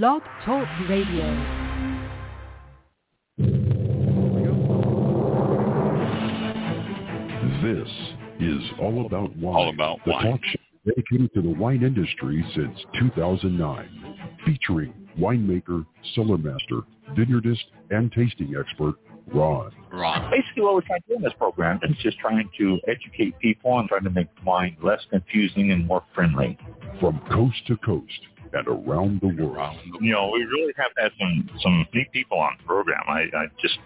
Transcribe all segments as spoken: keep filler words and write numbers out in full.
Blog Talk Radio. This is All About Wine, All About the Wine. Talk show dedicated to the wine industry since two thousand nine, featuring winemaker, cellar master, vineyardist, and tasting expert, Ron. Ron. Basically what we're trying to do in this program is just trying to educate people and trying to make wine less confusing and more friendly. From coast to coast and around the world. You know, we really have had some, some neat people on the program. I, I just,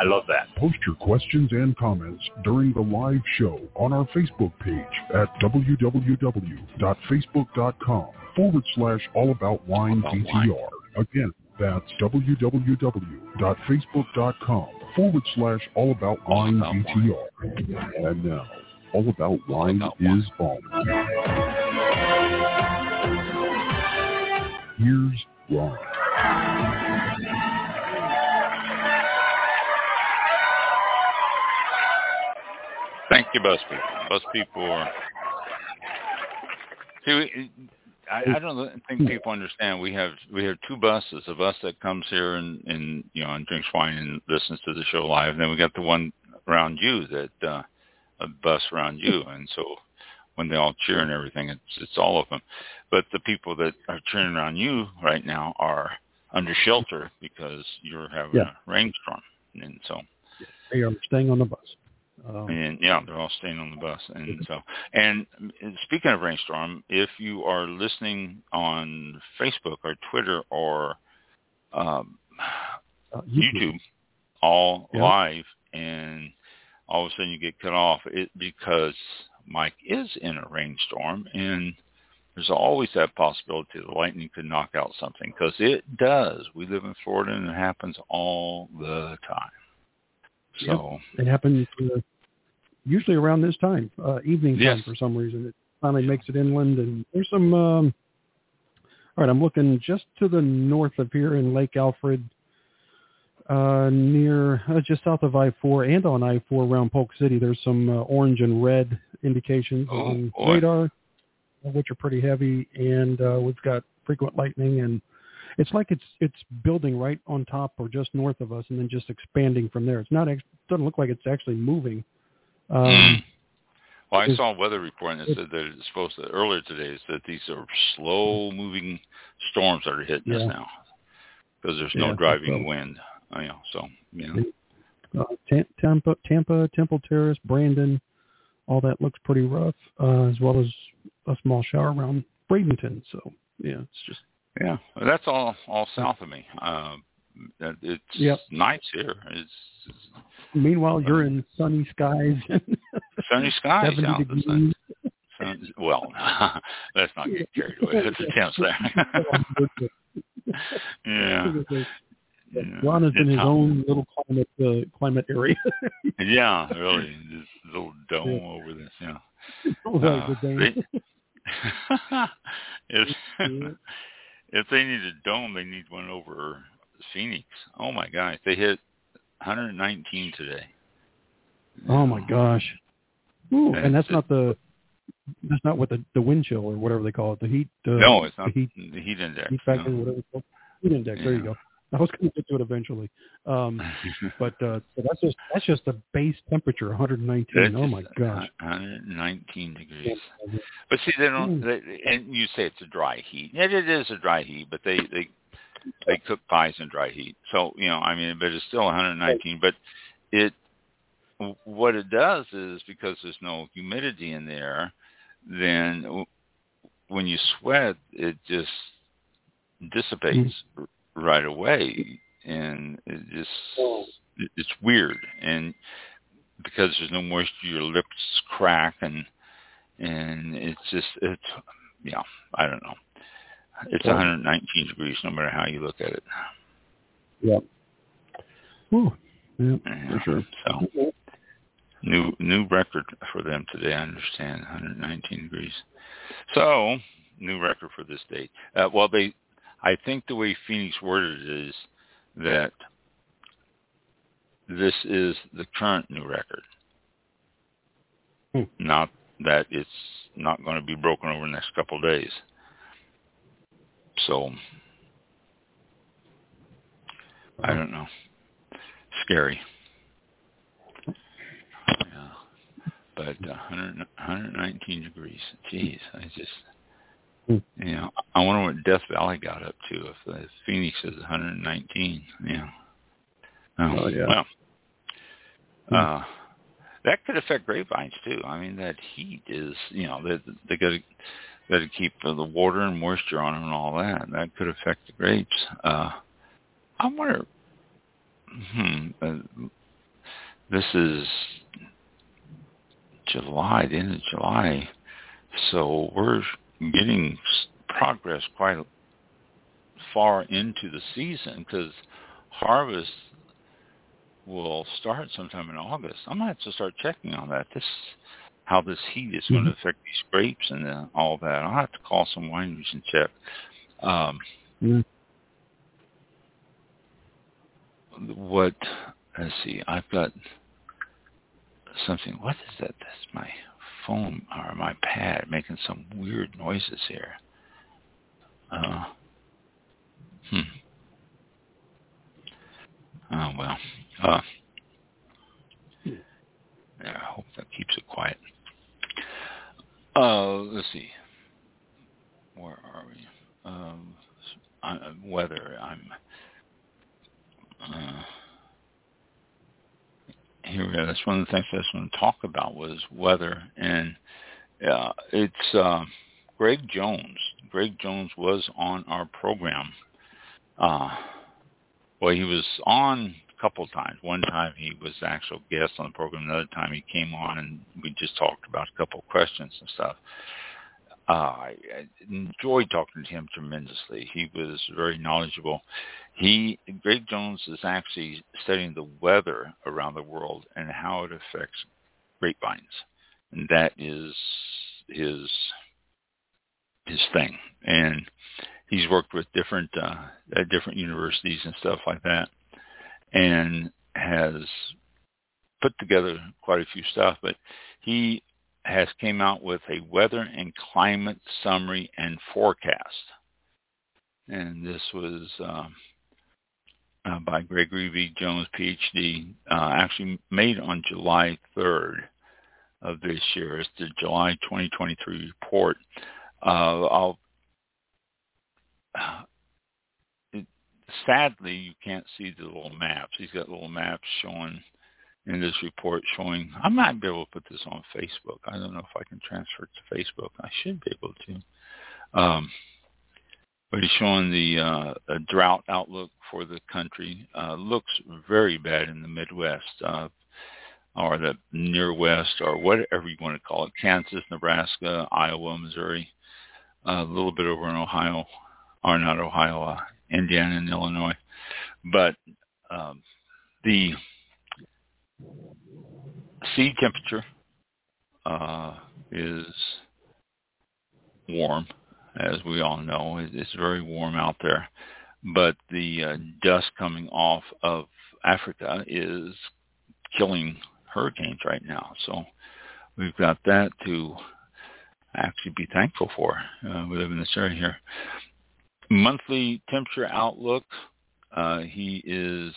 I love that. Post your questions and comments during the live show on our Facebook page at www.facebook.com forward slash All About Wine D T R. Again, that's www.facebook.com forward slash All About Wine D T R. And now, All About Wine is on. Here's Ron. Thank you, bus people. Bus people are... See, I, I don't think people understand. We have we have two buses: a bus that comes here and, and you know and drinks wine and listens to the show live, and then we got the one around you that uh, a bus around you, and so. When they all cheer and everything, it's it's all of them. But the people that are cheering on you right now are under shelter because you're having yeah. a rainstorm, and so they are staying on the bus. Um, and yeah, they're all staying on the bus, and so. And speaking of rainstorm, if you are listening on Facebook or Twitter or um, uh, YouTube. YouTube, all yeah. live, and all of a sudden you get cut off, it because. Mike is in a rainstorm, and there's always that possibility the lightning could knock out something, because it does. We live in Florida, and it happens all the time. So yep. It happens uh, usually around this time, uh, evening time yes. for some reason. It finally yeah. makes it inland, and there's some um, – all right, I'm looking just to the north of here in Lake Alfred, uh, near uh, just south of I four and on I four around Polk City. There's some uh, orange and red indications oh, on boy. radar, which are pretty heavy, and uh, we've got frequent lightning, and it's like it's it's building right on top or just north of us, and then just expanding from there. It's not it doesn't look like it's actually moving. Um, well, I saw a weather report that said that it's supposed to earlier today is that these are slow moving storms that are hitting yeah. us now because there's yeah, no driving so. wind. Oh, yeah, so yeah. Uh, T- Tampa, Tampa, Temple Terrace, Brandon. All that looks pretty rough, uh, as well as a small shower around Bradenton. So, yeah, it's just... Yeah, that's all all south of me. Uh, it's yep. nice here. It's, it's Meanwhile, you're uh, in sunny skies. Sunny skies out of the sun. sun. Well, let's not get carried away. It's a tense there. yeah. Yeah. Ron is in his own little climate uh, climate area. yeah, really, this little dome yeah. over this. Yeah, uh, they, if, if they need a dome, they need one over Phoenix. Oh my gosh, they hit one hundred nineteen today. Oh my gosh, Ooh, and that's it, not the that's not what the, the wind chill or whatever they call it. The heat. Uh, no, it's not the heat, the heat index. Heat factor, no. whatever it's called. Heat index. Yeah. There you go. I was going to get to it eventually, um, but uh, so that's just that's just the base temperature, one hundred nineteen. That's oh my gosh, one hundred nineteen degrees. Yeah. But see, they don't. They, and you say it's a dry heat. Yeah, it is a dry heat, but they they they cook pies in dry heat. So you know, I mean, but it's still one hundred nineteen. But it what it does is because there's no humidity in there, then when you sweat, it just dissipates. Mm-hmm. right away, and it just it's weird, and because there's no moisture, your lips crack, and and it's just it's yeah I don't know, it's one hundred nineteen degrees no matter how you look at it. Yep. Whew. Yep, for sure. So new new record for them today. I understand one hundred nineteen degrees, so new record for this date. Uh, well, they. I think the way Phoenix worded it is that this is the current new record, hmm. not that it's not going to be broken over the next couple of days. So I don't know. Scary. Yeah. But one hundred, one nineteen degrees. Jeez, I just, you know, I wonder what Death Valley got up to if the Phoenix is one hundred nineteen. Yeah. Oh, oh yeah. Well, uh, that could affect grapevines too. I mean, that heat is, you know, they they got to keep the water and moisture on them and all that. That could affect the grapes. Uh, I wonder. Hmm. Uh, this is July, the end of July, so we're getting progress quite far into the season because harvest will start sometime in August. I'm going to have to start checking on that, this, how this heat is going to affect these grapes and uh, all that. I'll have to call some wineries and check. Um, yeah. What, let's see, I've got something. What is that? That's my phone or my pad making some weird noises here. Uh, hmm. Oh, well. Uh, yeah, I hope that keeps it quiet. Uh, let's see. Where are we? Um, I, weather. I'm... Uh, here we go. That's one of the things I just want to talk about was weather. And uh, it's uh, Greg Jones. Greg Jones was on our program. Uh, well, he was on a couple of times. One time he was the actual guest on the program. Another time he came on and we just talked about a couple of questions and stuff. Uh, I enjoyed talking to him tremendously. He was very knowledgeable. He, Greg Jones is actually studying the weather around the world and how it affects grapevines. And that is his his thing. And he's worked with different uh, at different universities and stuff like that and has put together quite a few stuff. But he has came out with a weather and climate summary and forecast. And this was... Um, Uh, by Gregory V. Jones, P H D, uh, actually made on July third of this year. It's the July twenty twenty-three report. Uh, I'll, uh, it, sadly, you can't see the little maps. He's got little maps showing in this report showing. I might be able to put this on Facebook. I don't know if I can transfer it to Facebook. I should be able to. Um, But he's showing the uh, a drought outlook for the country. Uh, looks very bad in the Midwest uh, or the near West or whatever you want to call it. Kansas, Nebraska, Iowa, Missouri, uh, a little bit over in Ohio, or not Ohio, uh, Indiana and Illinois. But um, the sea temperature uh, is warm. As we all know, it's very warm out there. But the uh, dust coming off of Africa is killing hurricanes right now. So we've got that to actually be thankful for. Uh, we live in this area here. Monthly temperature outlook. Uh, he is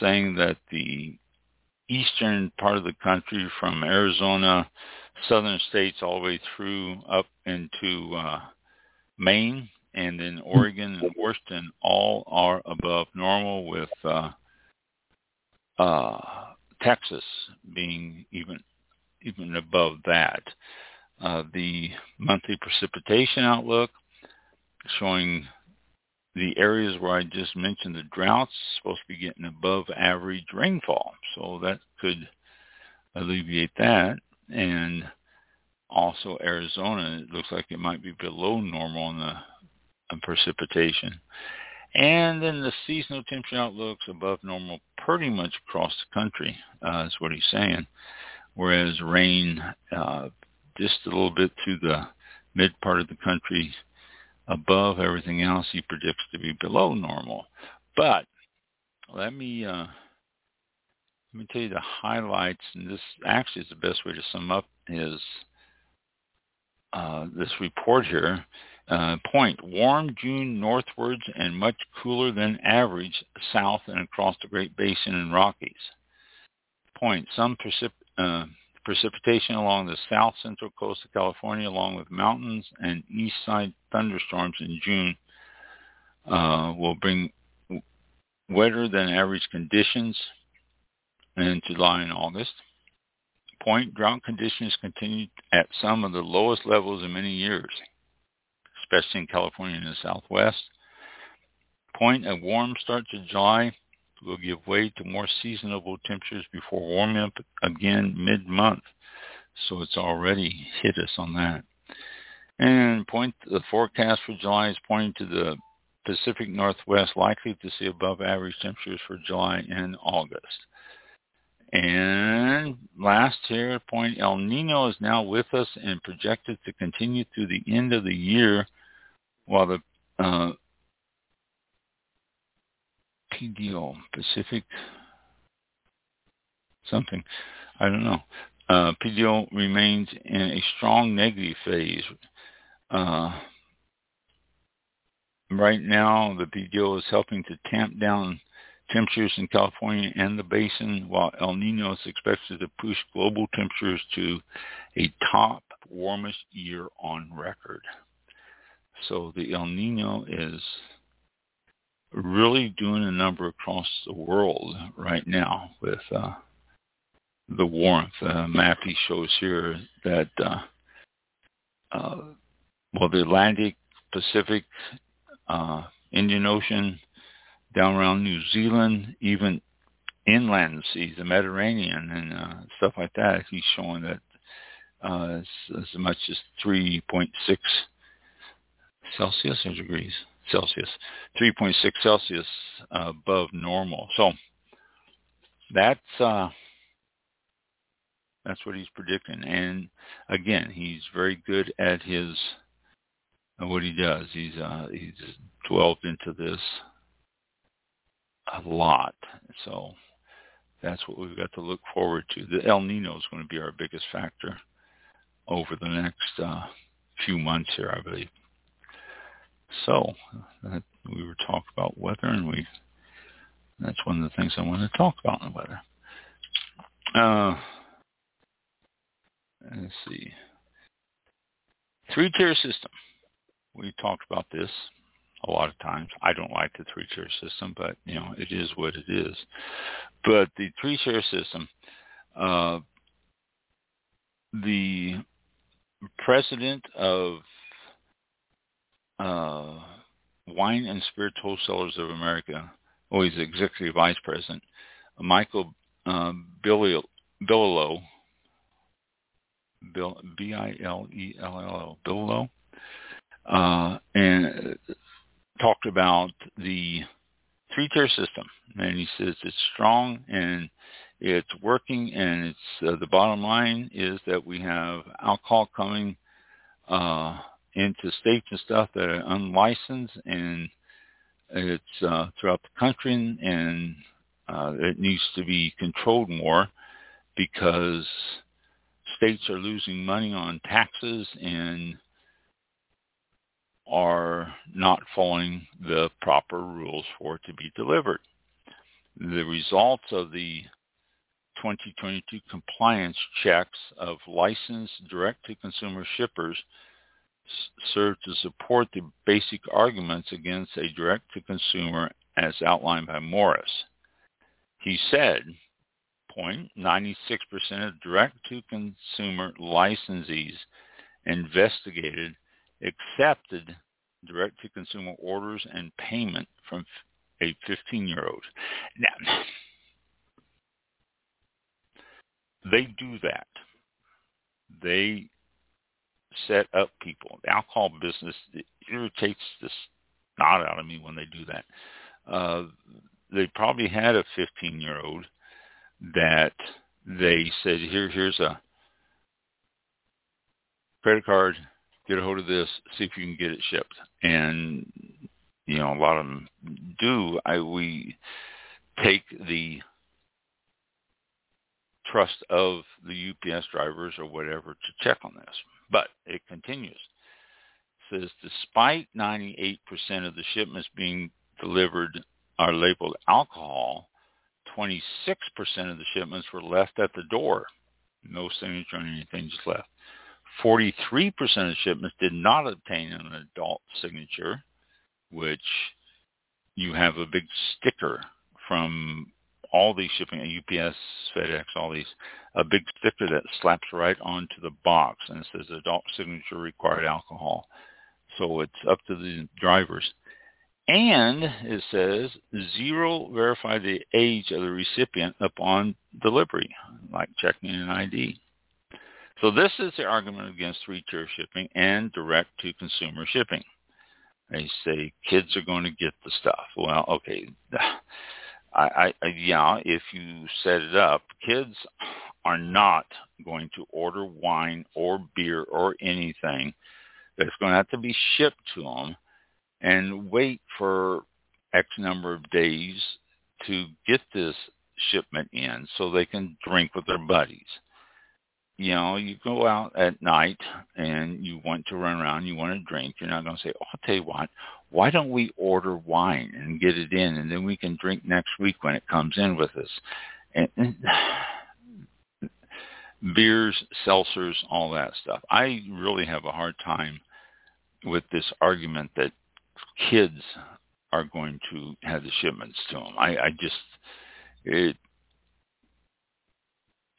saying that the eastern part of the country from Arizona, southern states all the way through up into... Uh, Maine and then Oregon and Washington all are above normal, with uh, uh, Texas being even even above that. Uh, the monthly precipitation outlook showing the areas where I just mentioned the droughts supposed to be getting above average rainfall, so that could alleviate that. And also, Arizona, it looks like it might be below normal on the on precipitation. And then the seasonal temperature outlooks above normal pretty much across the country uh, is what he's saying. Whereas rain uh, just a little bit to the mid part of the country above everything else he predicts to be below normal. But let me uh, let me tell you the highlights, and this actually is the best way to sum up his... Uh, this report here Uh, point, warm June northwards and much cooler than average south and across the Great Basin and Rockies. Point, some precip- uh, precipitation along the south central coast of California, along with mountains and east side thunderstorms in June uh, will bring wetter than average conditions in July and August. Point, drought conditions continued at some of the lowest levels in many years, especially in California and the Southwest. Point, a warm start to July will give way to more seasonable temperatures before warming up again mid-month. So it's already hit us on that. And point, the forecast for July is pointing to the Pacific Northwest likely to see above average temperatures for July and August. And last here, point, El Nino is now with us and projected to continue through the end of the year, while the uh, P D O, Pacific something, I don't know, uh, P D O remains in a strong negative phase. Uh, right now, the P D O is helping to tamp down temperatures in California and the basin, while El Nino is expected to push global temperatures to a top warmest year on record. So the El Nino is really doing a number across the world right now with uh, the warmth. Uh, Matthew shows here that, uh, uh, well, the Atlantic, Pacific, uh, Indian Ocean, down around New Zealand, even inland seas, the Mediterranean and uh, stuff like that. He's showing that uh, as, as much as three point six Celsius or degrees Celsius, three point six Celsius uh, above normal. So that's uh, that's what he's predicting. And again, he's very good at his uh, what he does. He's uh, he's delved into this a lot. So that's what we've got to look forward to. The El Nino is going to be our biggest factor over the next uh, few months here, I believe. So that, we were talking about weather, and we that's one of the things I want to talk about in the weather. Uh, let's see. Three-tier system. We talked about this a lot of times. I don't like the three-tier system, but, you know, it is what it is. But the three-tier system, uh, the president of uh, Wine and Spirit Wholesalers of America, oh, he's executive vice president, Michael uh, Bilello, Bill, B I L E L L O, Bilello, uh, and talked about the three-tier system, and he says it's strong and it's working, and it's uh, the bottom line is that we have alcohol coming uh, into states and stuff that are unlicensed, and it's uh, throughout the country, and uh, it needs to be controlled more because states are losing money on taxes and are not following the proper rules for it to be delivered. The results of the twenty twenty-two compliance checks of licensed direct-to-consumer shippers serve to support the basic arguments against a direct-to-consumer as outlined by Morris. He said, point, ninety-six percent of direct-to-consumer licensees investigated accepted direct-to-consumer orders and payment from a fifteen-year-old. Now, they do that. They set up people. The alcohol business, it irritates the snot out of me when they do that. Uh, they probably had a fifteen-year-old that they said, "Here, here's a credit card. Get a hold of this, see if you can get it shipped." And, you know, a lot of them do. I, we take the trust of the U P S drivers or whatever to check on this. But it continues. says, despite ninety-eight percent of the shipments being delivered are labeled alcohol, twenty-six percent of the shipments were left at the door. No signature on anything, just left. forty-three percent of shipments did not obtain an adult signature, which you have a big sticker from all these shipping, U P S, FedEx, all these, a big sticker that slaps right onto the box and it says adult signature required alcohol. So it's up to the drivers. And it says zero verified the age of the recipient upon delivery, like checking an I D. So this is the argument against three-tier shipping and direct-to-consumer shipping. They say kids are going to get the stuff. Well, okay, I, I, yeah, if you set it up, kids are not going to order wine or beer or anything that's going to have to be shipped to them and wait for X number of days to get this shipment in so they can drink with their buddies. You know, you go out at night and you want to run around, you want to drink. You're not going to say, oh, I'll tell you what, why don't we order wine and get it in, and then we can drink next week when it comes in with us. And, and beers, seltzers, all that stuff. I really have a hard time with this argument that kids are going to have the shipments to them. I, I just, it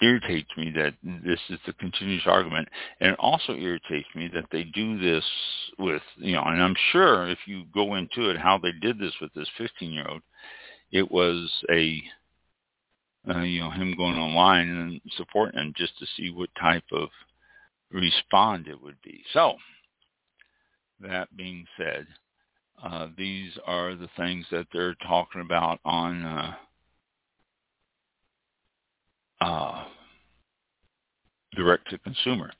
irritates me that this is the continuous argument, and it also irritates me that they do this with, you know, and I'm sure if you go into it how they did this with this fifteen-year-old, it was a, uh, you know, him going online and supporting him just to see what type of respond it would be. So, that being said, uh, these are the things that they're talking about on uh, uh, direct-to-consumer.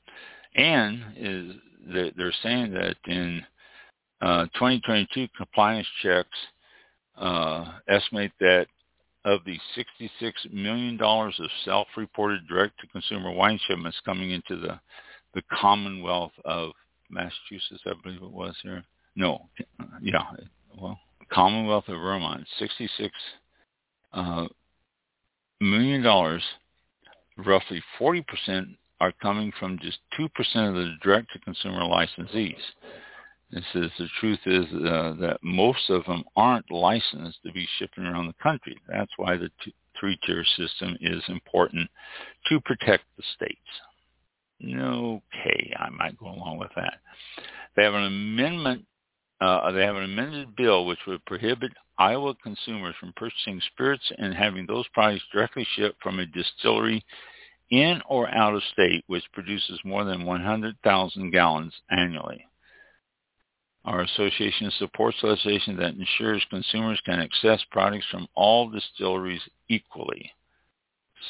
And is they're saying that in uh, twenty twenty-two, compliance checks uh, estimate that of the sixty-six million dollars of self-reported direct-to-consumer wine shipments coming into the, the Commonwealth of Massachusetts, I believe it was here. No, yeah, well, Commonwealth of Vermont, sixty-six uh, million dollars. Roughly forty percent are coming from just two percent of the direct-to-consumer licensees. It says the truth is uh, that most of them aren't licensed to be shipping around the country. That's why the two, three-tier system is important to protect the states. Okay, I might go along with that. They have an amendment. Uh, they have an amended bill which would prohibit Iowa consumers from purchasing spirits and having those products directly shipped from a distillery in or out of state, which produces more than one hundred thousand gallons annually. Our association supports legislation that ensures consumers can access products from all distilleries equally.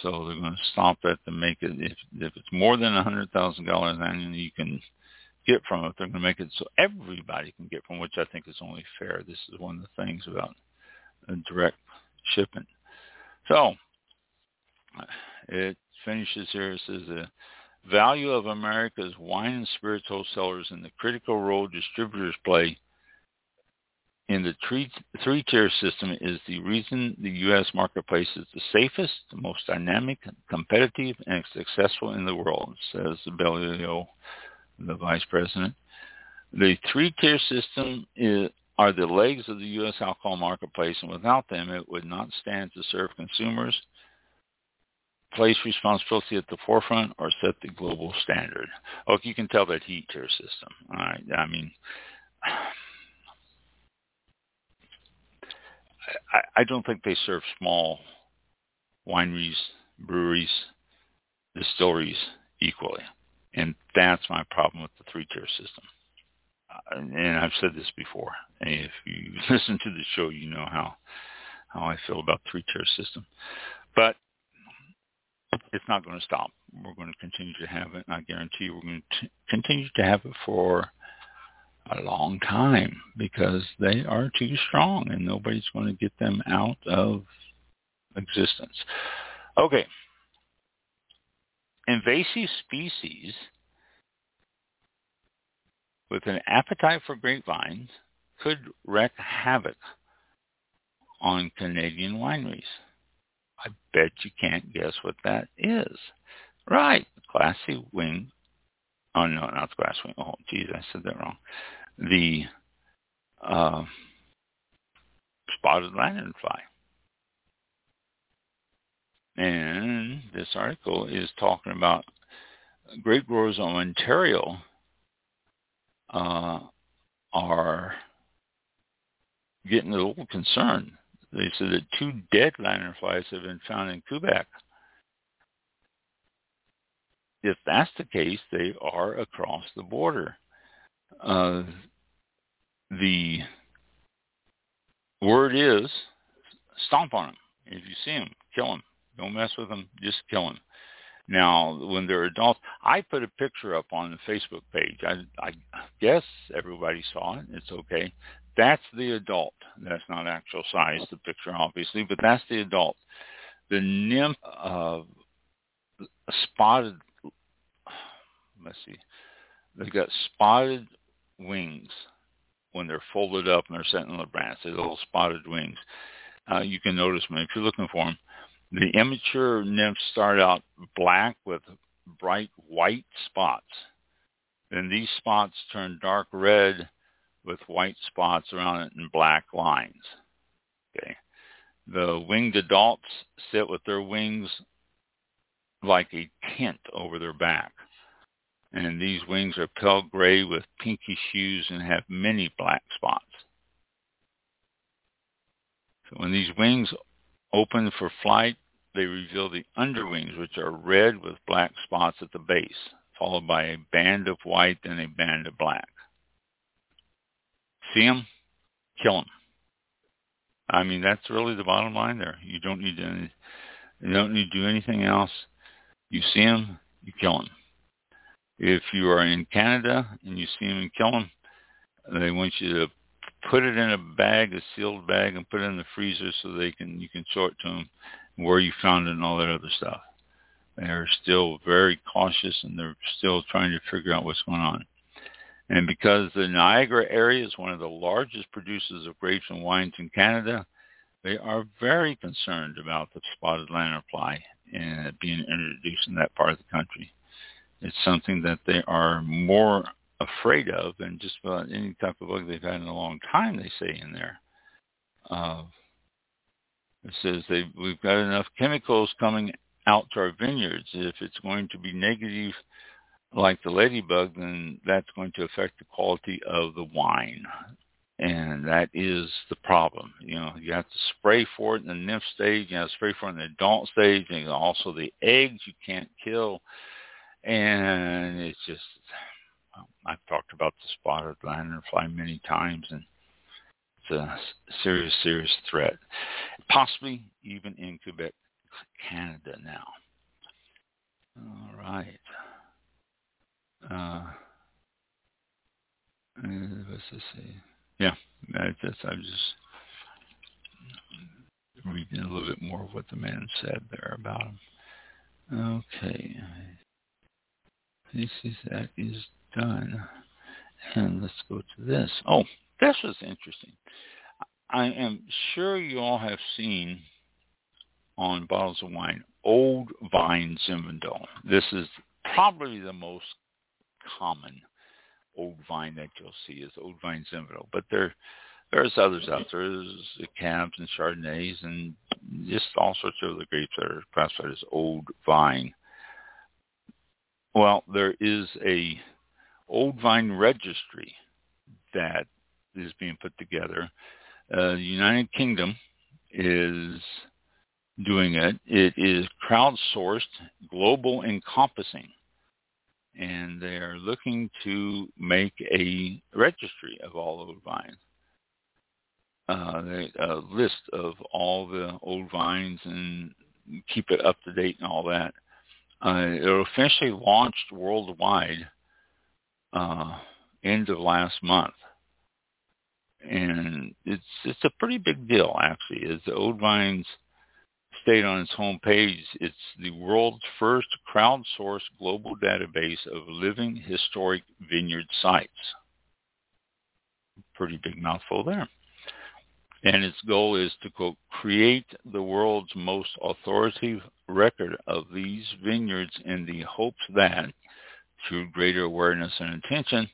So they're going to stop that to make it, if, if it's more than one hundred thousand dollars annually you can get from it, they're going to make it so everybody can get from, which I think is only fair. This is one of the things about direct shipping. So it finishes here. It says the value of America's wine and spirits wholesalers and the critical role distributors play in the three, three-tier system is the reason the U S marketplace is the safest, the most dynamic, competitive, and successful in the world, says Bilello, the vice president. The three-tier system is, are the legs of the U S alcohol marketplace, and without them, it would not stand to serve consumers, place responsibility at the forefront, or set the global standard. Oh, you can tell that heat-tier system. All right, I mean... I don't think they serve small wineries, breweries, distilleries equally. And that's my problem with the three-tier system. And I've said this before. And if you listen to the show, you know how, how I feel about the three-tier system. But it's not going to stop. We're going to continue to have it. And I guarantee you we're going to continue to have it for a long time because they are too strong and nobody's going to get them out of existence. Okay. Invasive species with an appetite for grapevines could wreak havoc on Canadian wineries. I bet you can't guess what that is. Right, glassy wing. Oh, no, not the glass wing. Oh, geez, I said that wrong. The uh, spotted lanternfly. And this article is talking about grape growers on Ontario uh, are getting a little concerned. They said that two dead lanternflies have been found in Quebec. If that's the case, they are across the border. Uh, the word is stomp on them. If you see them, kill them. Don't mess with them. Just kill them. Now, when they're adults, I put a picture up on the Facebook page. I, I guess everybody saw it. It's okay. That's the adult. That's not actual size, the picture, obviously, but that's the adult. The nymph of uh, spotted, let's see, they've got spotted wings when they're folded up and they're set in the branch. They're little spotted wings. Uh, you can notice them if you're looking for them. The immature nymphs start out black with bright white spots. Then these spots turn dark red with white spots around it and black lines. Okay. The winged adults sit with their wings like a tent over their back. And these wings are pale gray with pinkish hues and have many black spots. So when these wings open for flight, they reveal the underwings, which are red with black spots at the base, followed by a band of white and a band of black. See them? Kill them. I mean, that's really the bottom line there. You don't need to, you don't need to do anything else. You see them, you kill them. If you are in Canada and you see them and kill them, they want you to put it in a bag, a sealed bag, and put it in the freezer so they can you can show it to them where you found it and all that other stuff. They're still very cautious, and they're still trying to figure out what's going on. And because the Niagara area is one of the largest producers of grapes and wines in Canada, they are very concerned about the spotted lanternfly and being introduced in that part of the country. It's something that they are more afraid of than just about any type of bug they've had in a long time, they say in there. Uh, it says they we've got enough chemicals coming out to our vineyards. If it's going to be negative like the ladybug, then that's going to affect the quality of the wine. And that is the problem. You know, you have to spray for it in the nymph stage, you have to spray for it in the adult stage, and also the eggs you can't kill. And it's just, I've talked about the spotted lanternfly many times, and it's a serious, serious threat, possibly even in Quebec, Canada now. All right. Uh, let's just see. Yeah, I guess I'm just reading a little bit more of what the man said there about him. Okay. This is that is done. And let's go to this. Oh, this was interesting. I am sure you all have seen on bottles of wine, Old Vine Zinfandel. This is probably the most common Old Vine that you'll see is Old Vine Zinfandel. But there there's others out there. There's the Cabs and Chardonnays and just all sorts of other grapes that are classified as Old Vine. Well, there is a Old Vine Registry that is being put together. Uh, the United Kingdom is doing it. It is crowdsourced, global encompassing. And they are looking to make a registry of all old vines, uh, they, a list of all the old vines and keep it up to date and all that. Uh, it officially launched worldwide uh, end of last month. And it's it's a pretty big deal, actually. As the Old Vines state on its homepage, it's the world's first crowdsourced global database of living historic vineyard sites. pretty big mouthful there. And its goal is to, quote, create the world's most authoritative record of these vineyards in the hopes that, through greater awareness and attention,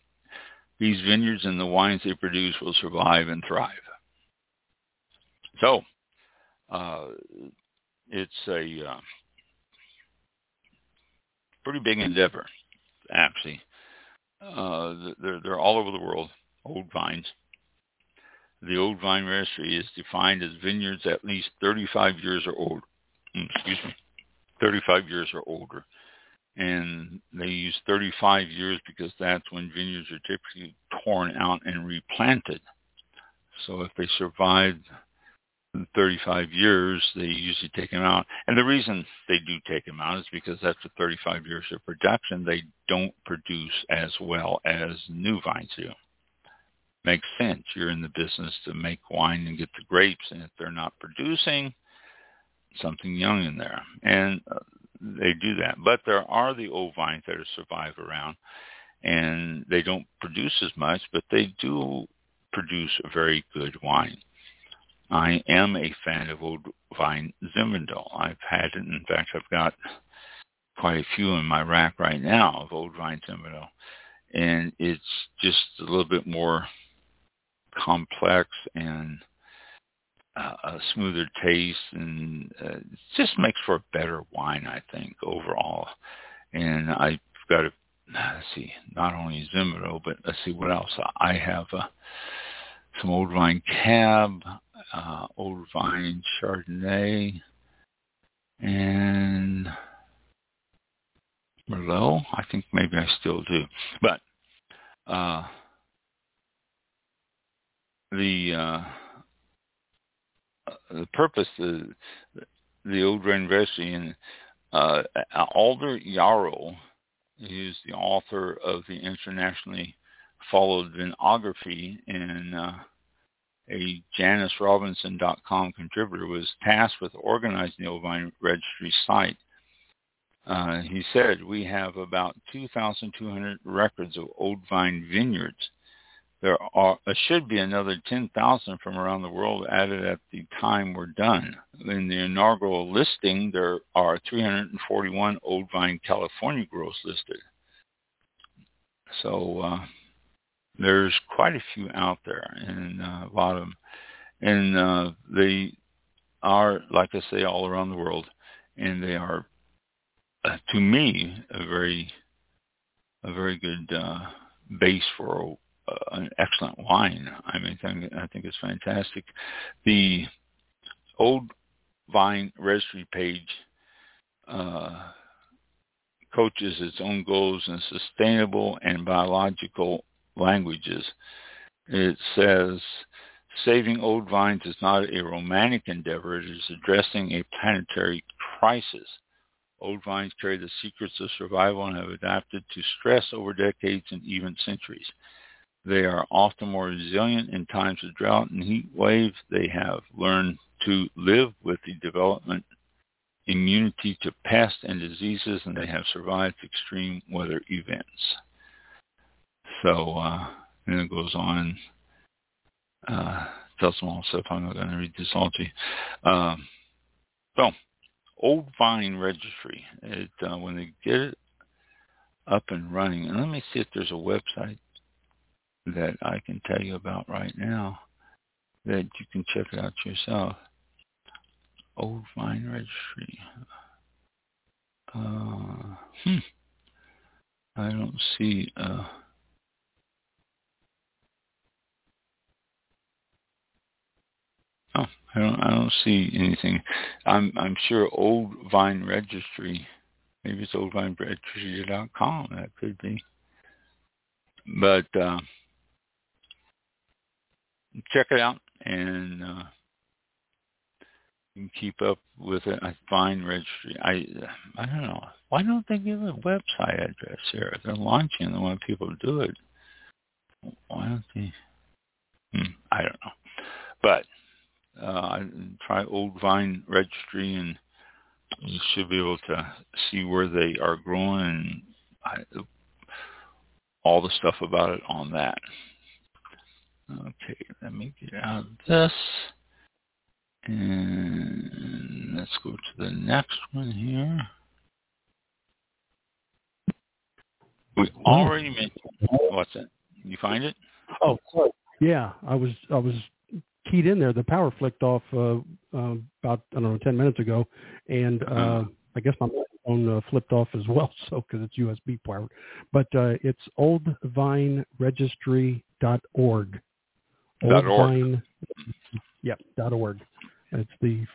these vineyards and the wines they produce will survive and thrive. So, uh, it's a uh, pretty big endeavor, actually. Uh, they're, they're all over the world, old vines. The Old Vine Registry is defined as vineyards at least thirty-five years or older. Excuse me, thirty-five years or older. And they use thirty-five years because that's when vineyards are typically torn out and replanted. So if they survived thirty-five years, they usually take them out. And the reason they do take them out is because after thirty-five years of production, they don't produce as well as new vines do. Makes sense. You're in the business to make wine and get the grapes, and if they're not producing, something young in there. And uh, they do that. But there are the old vines that survive around, and they don't produce as much, but they do produce very good wine. I am a fan of Old Vine Zinfandel. I've had it. In fact, I've got quite a few in my rack right now of Old Vine Zinfandel, and it's just a little bit more complex and uh, a smoother taste, and uh, it just makes for a better wine, I think, overall. And I've got a, let's see, not only Zinfandel, but let's see what else. I have uh, some Old Vine Cab, uh, Old Vine Chardonnay, and Merlot. I think maybe I still do. But uh, the uh, the purpose of the Old Vine Registry, and uh, Alder Yarrow is the author of the internationally followed vinography, and uh, a Janis Robinson dot com contributor was tasked with organizing the Old Vine Registry site. Uh, he said, we have about two thousand two hundred records of old vine vineyards. There are uh, should be another ten thousand from around the world added at the time we're done. In the inaugural listing, there are three hundred forty-one old vine California groves listed. So uh, there's quite a few out there, and uh, a lot of them. And uh, they are, like I say, all around the world, and they are, Uh, to me, a very, a very good uh, base for a, uh, an excellent wine. I mean, I think it's fantastic. The Old Vine Registry page uh, coaches its own goals in sustainable and biological languages. It says, saving old vines is not a romantic endeavor. It is addressing a planetary crisis. Old vines carry the secrets of survival and have adapted to stress over decades and even centuries. They are often more resilient in times of drought and heat waves. They have learned to live with the development immunity to pests and diseases, and they have survived extreme weather events. So, uh, and it goes on, uh, tells them all stuff. I'm not going to read this all to you. Um, so, Old Vine Registry, it, uh, when they get it up and running, and let me see if there's a website that I can tell you about right now that you can check it out yourself. Old Vine Registry. Uh, hmm. I don't see uh Oh, I don't. I don't see anything. I'm. I'm sure Old Vine Registry. Maybe it's old vine registry dot com. That could be. But uh, check it out, and uh, you can keep up with it. Vine Registry. I. I don't know. Why don't they give a website address here? They're launching. They want people to do it. Why don't they? Hmm, I don't know. But. Uh, try Old Vine Registry, and you should be able to see where they are growing and I, all the stuff about it on that. Okay, let me get out of this. And let's go to the next one here. We already mentioned what's that? You find it? Oh, sorry. Yeah, I was I was keyed in there. The power flicked off uh, uh, about I don't know ten minutes ago, and uh, I guess my phone uh, flipped off as well. So because it's U S B powered, but uh, it's old vine registry dot org. Old Vine. Yep, dot org. It's the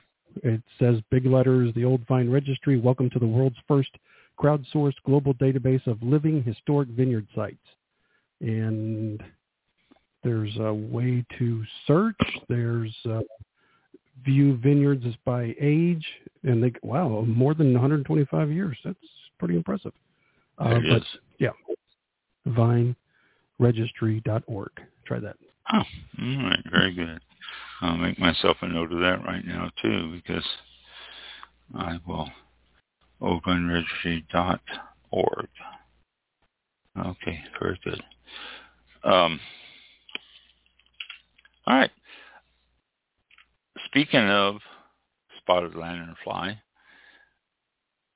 it says big letters. The Old Vine Registry. Welcome to the world's first crowdsourced global database of living historic vineyard sites. And there's a way to search. There's uh, view vineyards by age, and they wow, more than one hundred twenty-five years. That's pretty impressive. Uh, but, yeah, vine registry dot org. Try that. Oh, all right, very good. I'll make myself a note of that right now too, because I will open registry dot org. Okay, very good. Um, all right. Speaking of spotted lanternfly,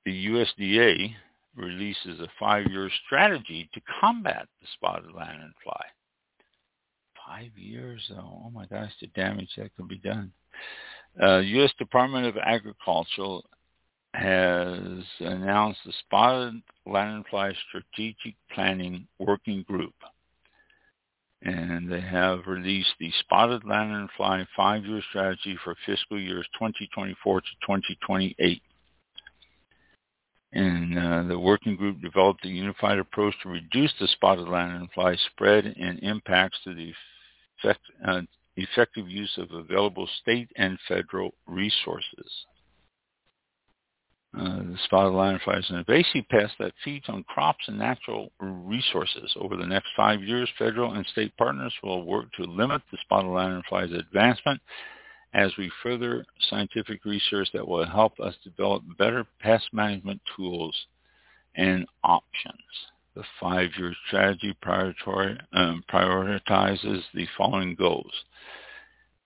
the U S D A releases a five-year strategy to combat the spotted lanternfly. Five years, though. Oh, my gosh, the damage that can be done. Uh, U S Department of Agriculture has announced the Spotted Lanternfly Strategic Planning Working Group. And they have released the Spotted Lanternfly Five-Year Strategy for fiscal years twenty twenty-four to twenty twenty-eight. And uh, the working group developed a unified approach to reduce the spotted lanternfly spread and impacts through the effect, uh, effective use of available state and federal resources. Uh, the spotted lanternfly is an invasive pest that feeds on crops and natural resources. Over the next five years, federal and state partners will work to limit the spotted lanternfly's advancement as we further scientific research that will help us develop better pest management tools and options. The five-year strategy um, prioritizes the following goals.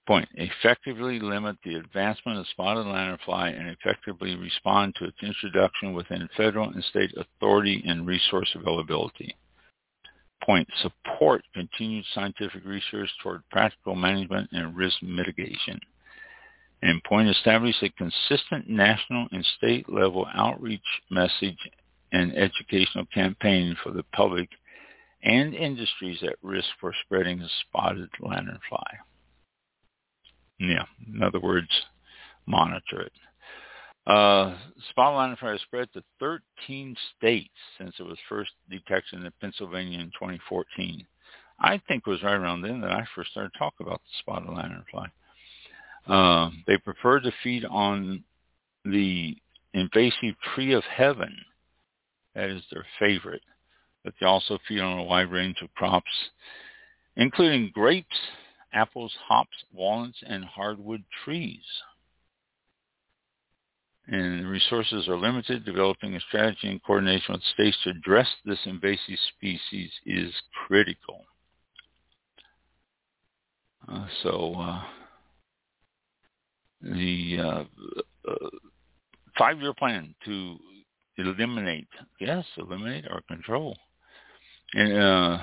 Point, effectively limit the advancement of spotted lanternfly and effectively respond to its introduction within federal and state authority and resource availability. Point, support continued scientific research toward practical management and risk mitigation. And point, establish a consistent national and state level outreach message and educational campaign for the public and industries at risk for spreading the spotted lanternfly. Yeah, in other words, monitor it. Uh, spotted lanternfly has spread to thirteen states since it was first detected in Pennsylvania in twenty fourteen. I think it was right around then that I first started talking about the spotted lanternfly. Uh, they prefer to feed on the invasive tree of heaven. That is their favorite. But they also feed on a wide range of crops, including grapes, apples, hops, walnuts, and hardwood trees. And resources are limited. Developing a strategy in coordination with states to address this invasive species is critical. Uh, so uh, the uh, uh, five-year plan to eliminate, yes, eliminate or control. And uh,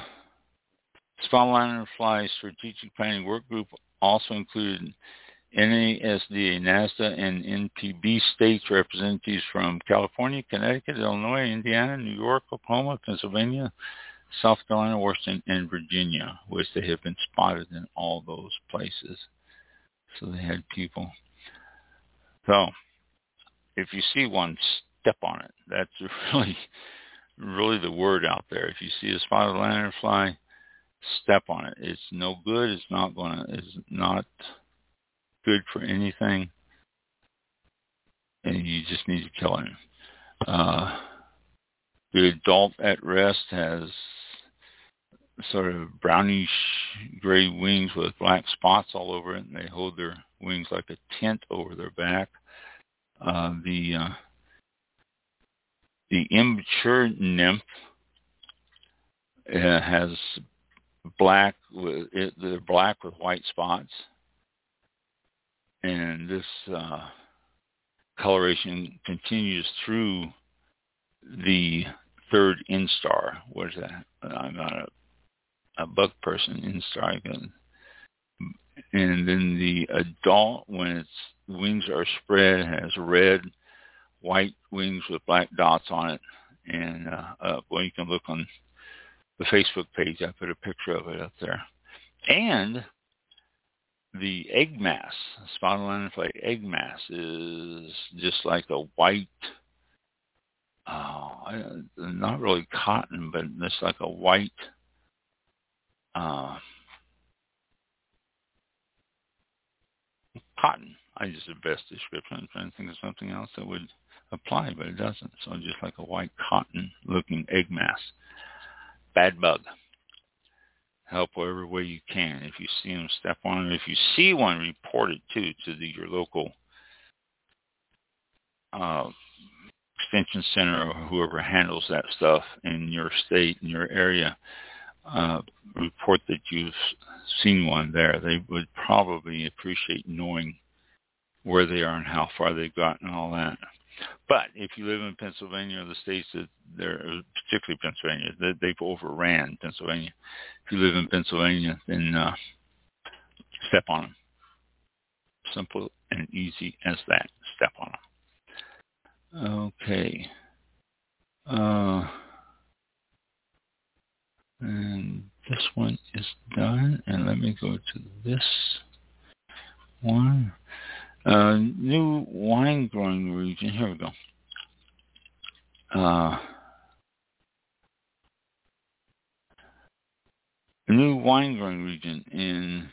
Spotted Lanternfly Strategic Planning Work Group also included N A S D A, NASDA, and N P B states representatives from California, Connecticut, Illinois, Indiana, New York, Oklahoma, Pennsylvania, South Carolina, Washington, and Virginia, which they have been spotted in all those places. So they had people. So if you see one, step on it. That's really, really the word out there. If you see a spotted lanternfly, step on it. It's no good. It's not going to, it's not good for anything, and you just need to kill him. Uh, the adult at rest has sort of brownish gray wings with black spots all over it, and they hold their wings like a tent over their back. Uh, the uh, the immature nymph uh, has black with it, they're black with white spots, and this uh, coloration continues through the third instar. What is that? I'm not a, a buck person. Instar, again. And then the adult, when its wings are spread, has red, white wings with black dots on it. And uh, uh, well, you can look on the Facebook page. I put a picture of it up there. And the egg mass, spondyloanthophyte egg mass, is just like a white, uh, not really cotton, but it's like a white, uh, cotton. I just the best description. I'm trying to think of something else that would apply, but it doesn't. So just like a white cotton-looking egg mass. Bad bug. Help whatever way you can. If you see them, step on it. If you see one, report it too to the, your local uh, extension center or whoever handles that stuff in your state, in your area. Uh, report that you've seen one there. They would probably appreciate knowing where they are and how far they've gotten and all that. But if you live in Pennsylvania or the states that they're, particularly Pennsylvania, that they've overran Pennsylvania. If you live in Pennsylvania, then uh, step on them. Simple and easy as that. Step on them. Okay. Uh, and this one is done. And let me go to this one. Uh, new wine growing region. Here we go. Uh, new wine growing region in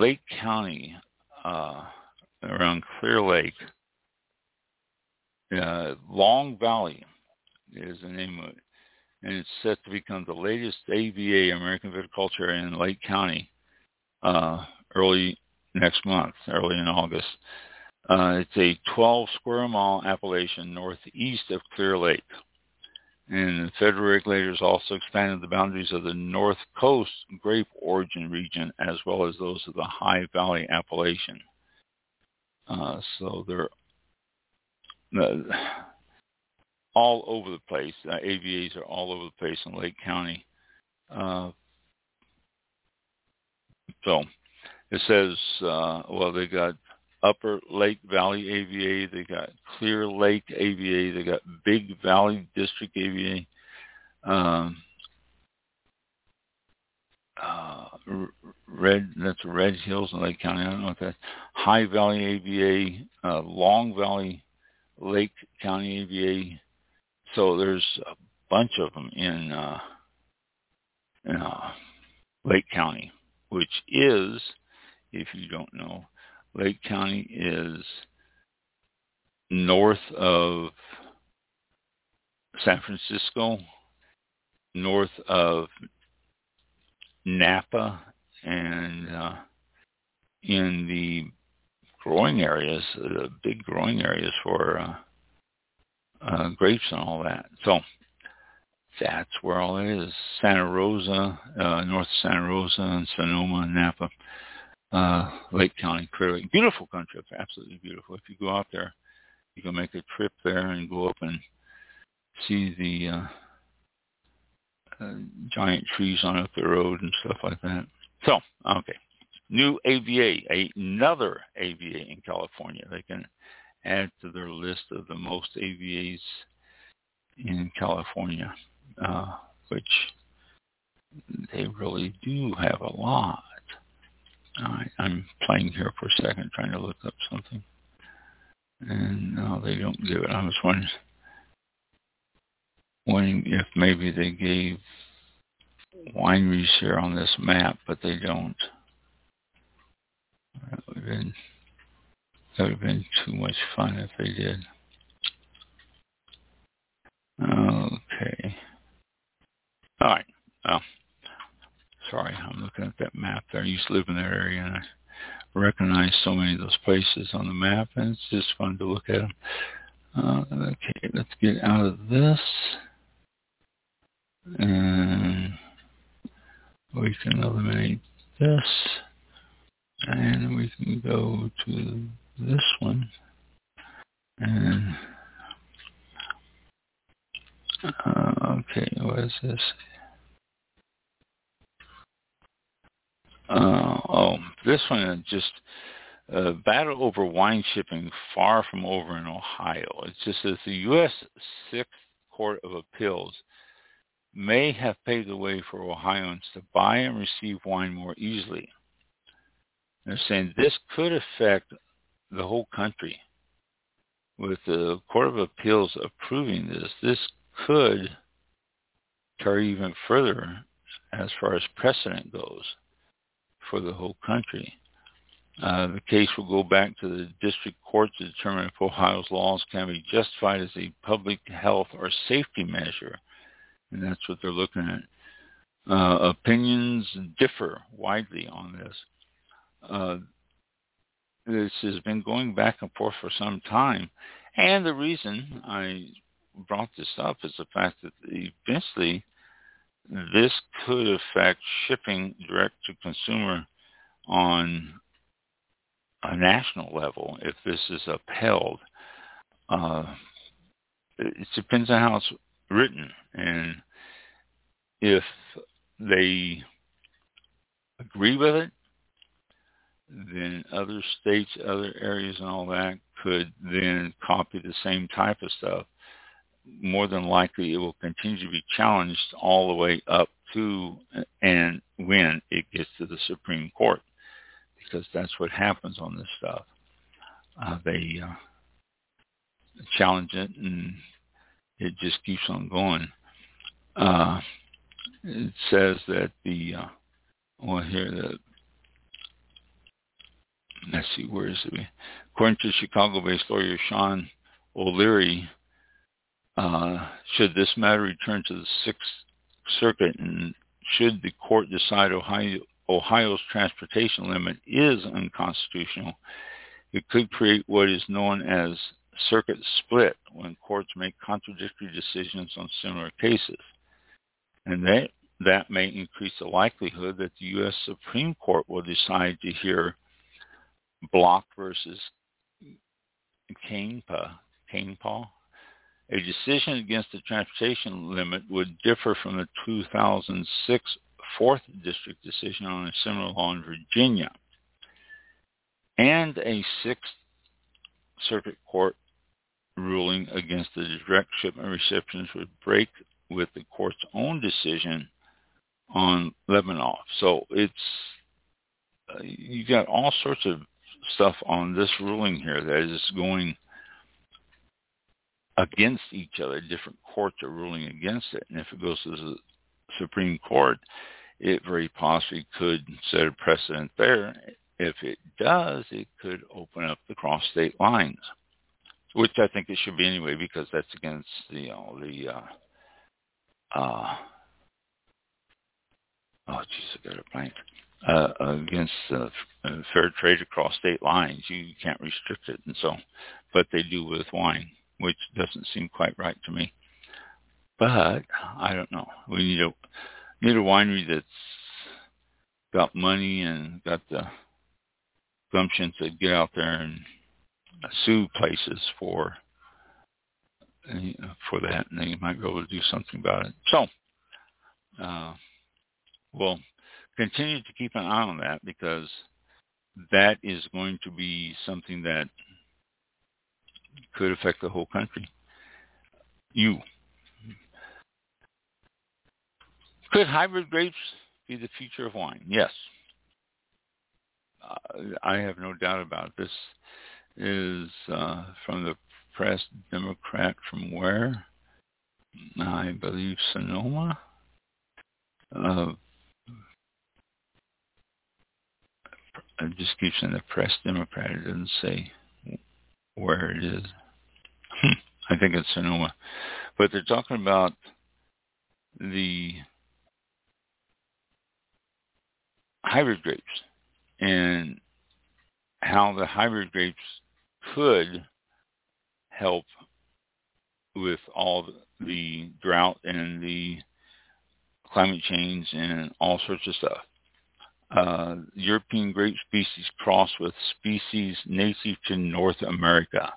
Lake County, uh, around Clear Lake. Uh, Long Valley is the name of it. And it's set to become the latest A V A, American Viticulture, in Lake County, uh, early next month, early in August. Uh, it's a twelve square mile appellation northeast of Clear Lake. And the federal regulators also expanded the boundaries of the North Coast grape origin region as well as those of the High Valley appellation. Uh, so they're uh, all over the place. Uh, A V As are all over the place in Lake County. Uh, so... It says, uh, well, they got Upper Lake Valley A V A, they got Clear Lake A V A, they got Big Valley District A V A, um, uh, Red, that's Red Hills in Lake County, I don't know what that is, High Valley A V A, uh, Long Valley Lake County A V A. So there's a bunch of them in, uh, in uh, Lake County, which is... If you don't know, Lake County is north of San Francisco, north of Napa, and uh, in the growing areas, the big growing areas for uh, uh, grapes and all that. So that's where all it is. Santa Rosa, uh, north of Santa Rosa and Sonoma and Napa. Uh, Lake County, Clear Lake. Beautiful country. It's absolutely beautiful. If you go out there, you can make a trip there and go up and see the uh, uh, giant trees on up the road and stuff like that. So, okay. New A V A, a, another A V A in California. They can add to their list of the most A V As in California, uh, which they really do have a lot. Right, I'm playing here for a second, trying to look up something. And no, they don't give it. I was wondering, wondering if maybe they gave wineries here on this map, but they don't. That would have been, that would have been too much fun if they did. Okay. All right. Well. Sorry, I'm looking at that map there. I used to live in that area, and I recognize so many of those places on the map, and it's just fun to look at them. Uh, okay, let's get out of this. And We can eliminate this, and we can go to this one, and uh, okay, what is this? Uh, oh, this one is just uh, battle over wine shipping far from over in Ohio. It just says the U S Sixth Court of Appeals may have paved the way for Ohioans to buy and receive wine more easily. They're saying this could affect the whole country. With the Court of Appeals approving this, this could carry even further as far as precedent goes for the whole country. Uh, the case will go back to the district court to determine if Ohio's laws can be justified as a public health or safety measure. And that's what they're looking at. Uh, opinions differ widely on this. Uh, this has been going back and forth for some time. And the reason I brought this up is the fact that eventually this could affect shipping direct to consumer on a national level if this is upheld. Uh, it depends on how it's written, and if they agree with it, then other states, other areas and all that could then copy the same type of stuff. More than likely it will continue to be challenged all the way up to and when it gets to the Supreme Court, because that's what happens on this stuff. Uh, they uh, challenge it, and it just keeps on going. Uh, it says that the, uh, well, here, the, let's see, where is it? According to Chicago-based lawyer Sean O'Leary, uh, should this matter return to the Sixth Circuit, and should the court decide Ohio, Ohio's transportation limit is unconstitutional, it could create what is known as circuit split when courts make contradictory decisions on similar cases, and that that may increase the likelihood that the U S Supreme Court will decide to hear Block versus Canepa, Canepaw. A decision against the transportation limit would differ from the two thousand six Fourth District decision on a similar law in Virginia, and a Sixth Circuit Court ruling against the direct shipment recipients would break with the court's own decision on Lebanon. So it's uh, you got all sorts of stuff on this ruling here that is going against each other. Different courts are ruling against it, and if it goes to the Supreme Court, it very possibly could set a precedent there. If it does, it could open up the cross-state lines, which I think it should be anyway, because that's against the, you know, the uh, uh, oh, geez, I got a blank, uh, against uh, fair trade across state lines. You can't restrict it, and so, but they do with wine, which doesn't seem quite right to me. But I don't know. We need a need a winery that's got money and got the gumption to get out there and sue places for for that, and they might be able to do something about it. So uh, we'll continue to keep an eye on that, because that is going to be something that could affect the whole country. You. Could hybrid grapes be the future of wine? Yes. Uh, I have no doubt about it. This is uh, from the Press Democrat from where? I believe Sonoma. Uh, it just keeps in the Press Democrat. It doesn't say where it is. I think it's Sonoma. But they're talking about the hybrid grapes and how the hybrid grapes could help with all the drought and the climate change, and all sorts of stuff. Uh, European grape species crossed with species native to North America.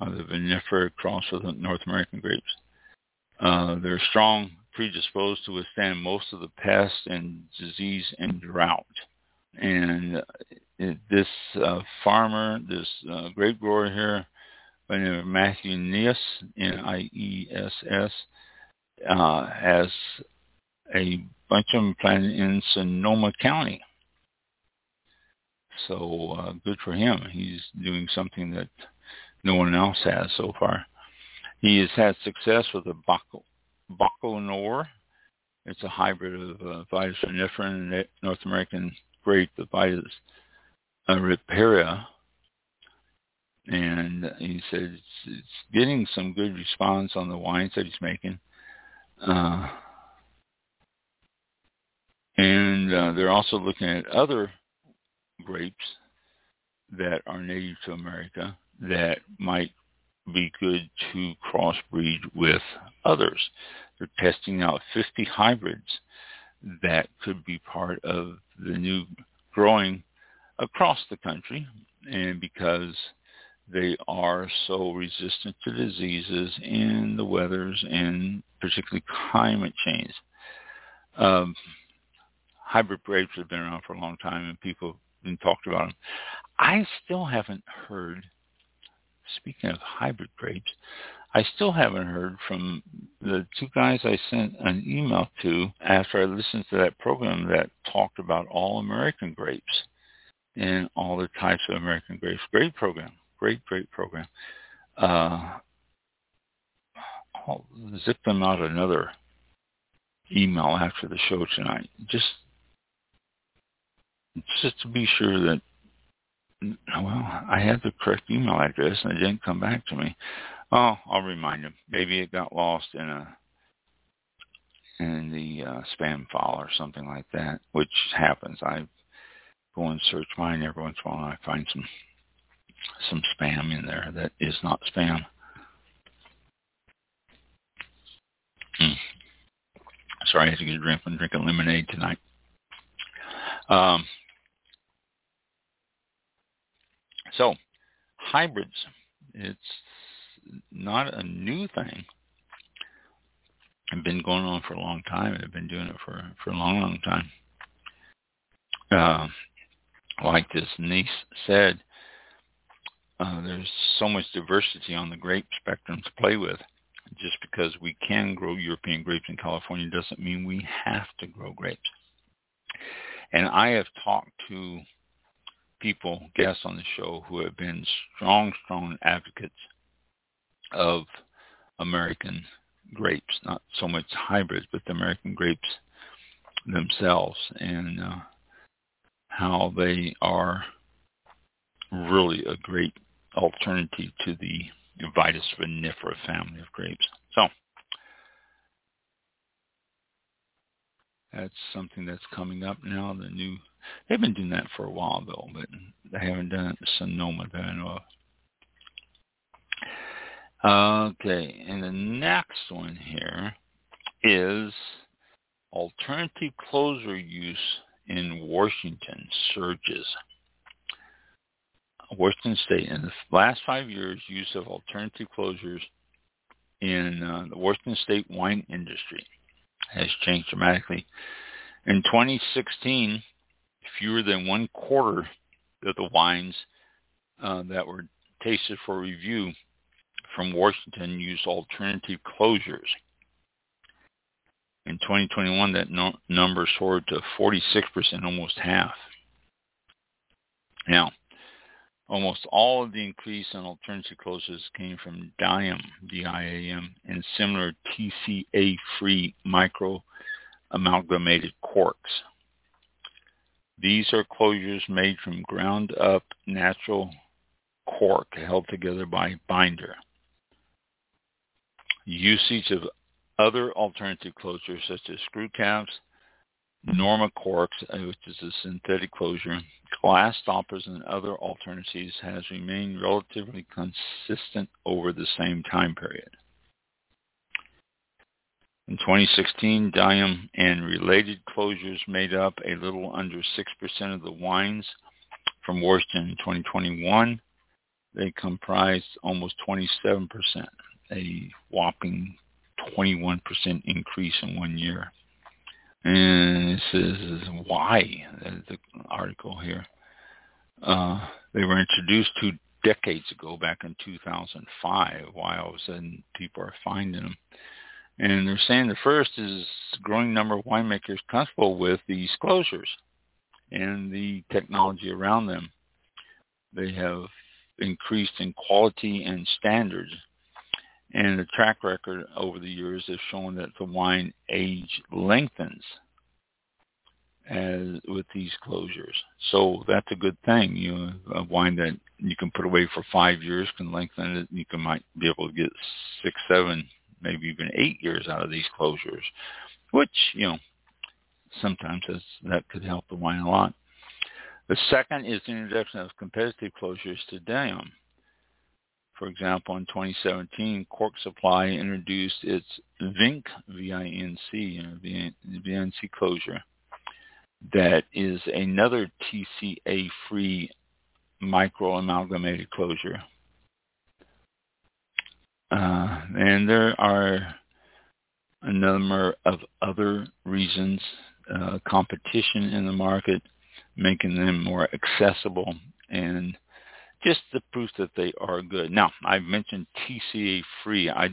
Uh, the vinifera crossed with North American grapes. Uh, they're strong, predisposed to withstand most of the pests and disease and drought. And it, this uh, farmer, this uh, grape grower here, by the name of Matthew Niess, N I E S S, uh, has a bunch of them planted in Sonoma County. So uh, good for him. He's doing something that no one else has so far. He has had success with the Baco, Baco Noir. It's a hybrid of uh, Vitis vinifera and North American grape, the Vitis uh, vinifera. And he says it's, it's getting some good response on the wines that he's making. Uh, and uh, they're also looking at other grapes that are native to America that might be good to crossbreed with others. They're testing out fifty hybrids that could be part of the new growing across the country, and because they are so resistant to diseases and the weathers and particularly climate change. Um, hybrid grapes have been around for a long time and people have been talked about them. I still haven't heard, speaking of hybrid grapes, I still haven't heard from the two guys I sent an email to after I listened to that program that talked about all American grapes and all the types of American grapes. Great program. Great, great program. Uh, I'll zip them out another email after the show tonight, just just to be sure that, well, I had the correct email address and it didn't come back to me. Oh, I'll remind them. Maybe it got lost in a in the uh, spam file or something like that, which happens. I go and search mine every once in a while and I find some. some spam in there that is not spam. Mm. Sorry, I had to get a drink. I'm drinking lemonade tonight. Um, so, hybrids. It's not a new thing. It's been going on for a long time. I've been doing it for, for a long, long time. Uh, like this niece said, Uh, there's so much diversity on the grape spectrum to play with. Just because we can grow European grapes in California doesn't mean we have to grow grapes. And I have talked to people, guests on the show, who have been strong, strong advocates of American grapes, not so much hybrids, but the American grapes themselves and uh, how they are really a great alternative to the Vitis vinifera family of grapes. So that's something that's coming up now. The new they've been doing that for a while though, but they haven't done it in Sonoma that I know of. Okay, and the next one here is alternative closer use in Washington surges. Washington State, in the last five years, use of alternative closures in uh, the Washington State wine industry has changed dramatically. In twenty sixteen, fewer than one quarter of the wines uh, that were tasted for review from Washington used alternative closures. In twenty twenty-one, that no- number soared to forty-six percent, almost half. Now, almost all of the increase in alternative closures came from Diam, D I A M, and similar T C A-free micro-amalgamated corks. These are closures made from ground-up natural cork held together by binder. Usage of other alternative closures such as screw caps, Norma corks, which is a synthetic closure, glass stoppers, and other alternatives has remained relatively consistent over the same time period. In twenty sixteen, Diam and related closures made up a little under six percent of the wines from Washington. In twenty twenty-one, they comprised almost twenty-seven percent, a whopping twenty-one percent increase in one year. And it says why, the article here. Uh, they were introduced two decades ago, back in two thousand five, why all of a sudden people are finding them. And they're saying the first is a growing number of winemakers comfortable with these closures and the technology around them. They have increased in quality and standards. And the track record over the years has shown that the wine age lengthens as with these closures. So that's a good thing. You know, a wine that you can put away for five years can lengthen it. You can might be able to get six, seven, maybe even eight years out of these closures, which, you know, sometimes that's, that could help the wine a lot. The second is the introduction of competitive closures to Diam. For example, in twenty seventeen, Cork Supply introduced its VINC, V I N C, V I N C closure. That is another T C A-free micro-amalgamated closure. Uh, and there are a number of other reasons, uh, competition in the market, making them more accessible, and just the proof that they are good. Now, I've mentioned T C A free. I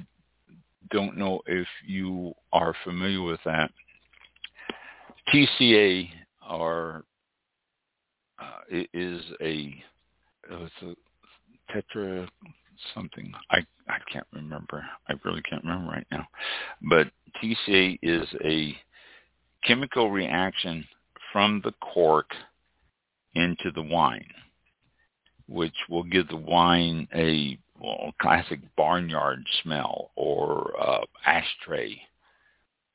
don't know if you are familiar with that. T C A are uh, is a, it's a tetra something. I, I can't remember. I really can't remember right now. But T C A is a chemical reaction from the cork into the wine, which will give the wine a well, classic barnyard smell or uh, ashtray,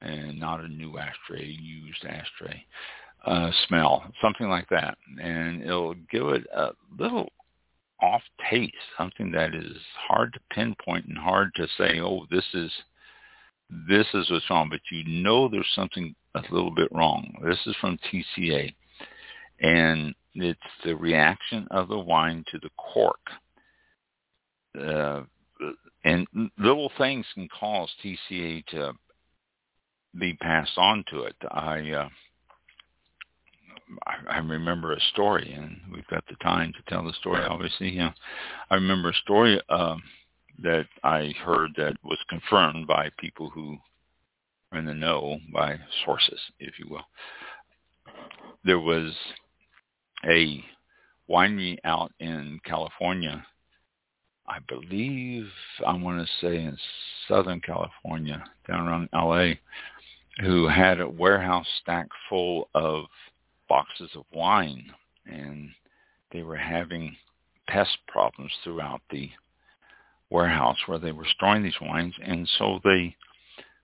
and not a new ashtray, used ashtray uh, smell, something like that. And it'll give it a little off taste, something that is hard to pinpoint and hard to say, oh, this is this is what's wrong. But you know there's something a little bit wrong. This is from T C A. And it's the reaction of the wine to the cork. Uh, and little things can cause T C A to be passed on to it. I, uh, I remember a story, and we've got the time to tell the story, obviously. You know, I remember a story uh, that I heard that was confirmed by people who are in the know, by sources, if you will. There was a winery out in California, I believe, I want to say in Southern California, down around L A, who had a warehouse stack full of boxes of wine, and they were having pest problems throughout the warehouse where they were storing these wines, and so they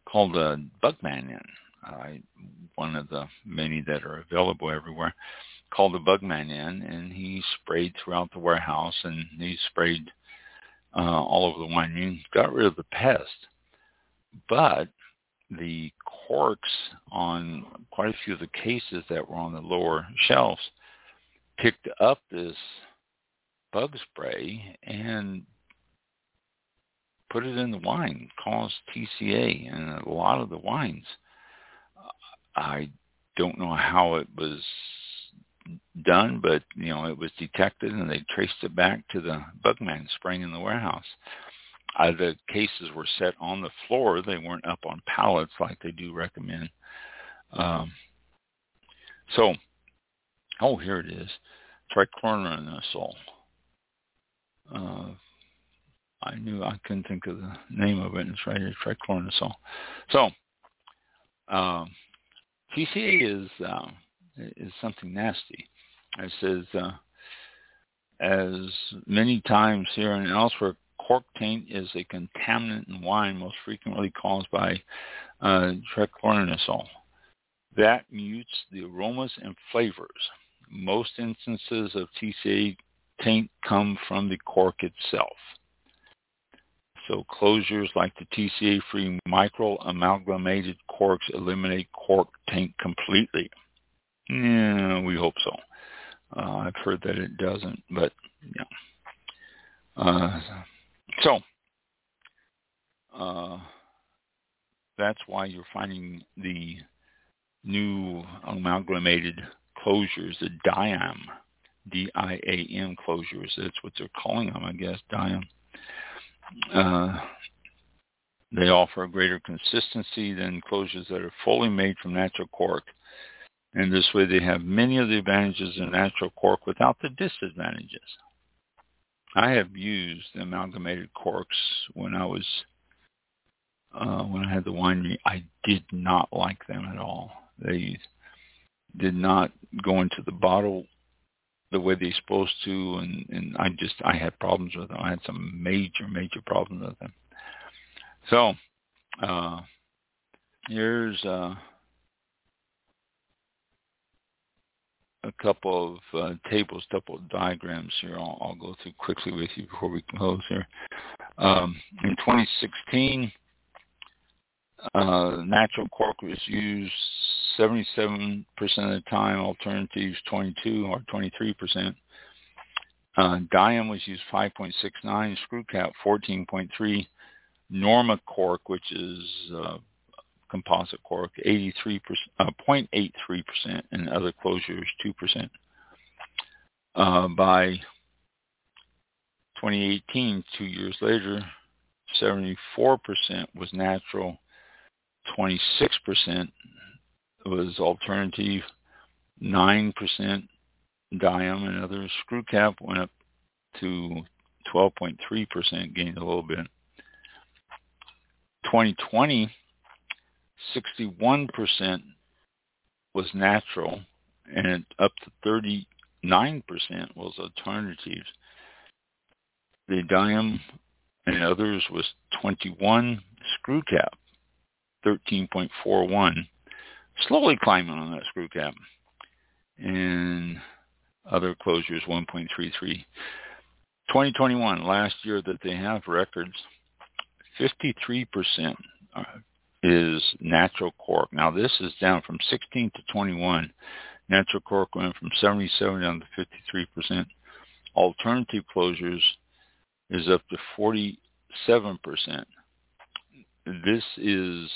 called a bug man in, uh, one of the many that are available everywhere. Called the bug man in, and he sprayed throughout the warehouse, and he sprayed uh, all over the winery and got rid of the pest. But the corks on quite a few of the cases that were on the lower shelves picked up this bug spray and put it in the wine, caused T C A in a lot of the wines. I don't know how it was done, but you know, it was detected, and they traced it back to the bug man spraying in the warehouse. Uh, the cases were set on the floor; they weren't up on pallets like they do recommend. Um, so, oh, here it is: trichloroanisole. Uh, I knew I couldn't think of the name of it, and it's right here: trichloroanisole. So, um, T C A is. Um, is something nasty. It says, uh, as many times here and elsewhere, cork taint is a contaminant in wine most frequently caused by uh, trichloroanisole. That mutes the aromas and flavors. Most instances of T C A taint come from the cork itself. So closures like the T C A-free micro amalgamated corks eliminate cork taint completely. Yeah, we hope so. Uh, I've heard that it doesn't, but yeah. Uh, so uh, that's why you're finding the new amalgamated closures, the Diam, D I A M closures. That's what they're calling them, I guess, Diam. Uh, they offer a greater consistency than closures that are fully made from natural cork. And this way they have many of the advantages of natural cork without the disadvantages. I have used the amalgamated corks when I was, uh, when I had the winery. I did not like them at all. They did not go into the bottle the way they're supposed to, and, and I just, I had problems with them. I had some major, major problems with them. So, uh, here's uh, a couple of uh, tables, couple of diagrams here. I'll, I'll go through quickly with you before we close here. Um, in twenty sixteen, uh, natural cork was used seventy-seven percent of the time, alternatives twenty-two or twenty-three percent. Uh, Diam was used five point six nine, screw cap fourteen point three, Norma cork, which is uh, composite cork, eighty-three percent, uh, zero point eight three percent, and other closures two percent. Uh, by twenty eighteen, two years later, seventy-four percent was natural, twenty-six percent was alternative, nine percent Diam, and others. Screw cap went up to twelve point three percent, gained a little bit. twenty twenty, sixty-one percent was natural, and up to thirty-nine percent was alternatives. The Diam and others was twenty-one, screw cap thirteen point four one. Slowly climbing on that screw cap, and other closures one point three three. twenty twenty-one, last year that they have records, fifty-three percent is natural cork. Now this is down from sixteen to twenty-one. Natural cork went from seventy-seven down to fifty-three percent. Alternative closures is up to forty-seven percent. This is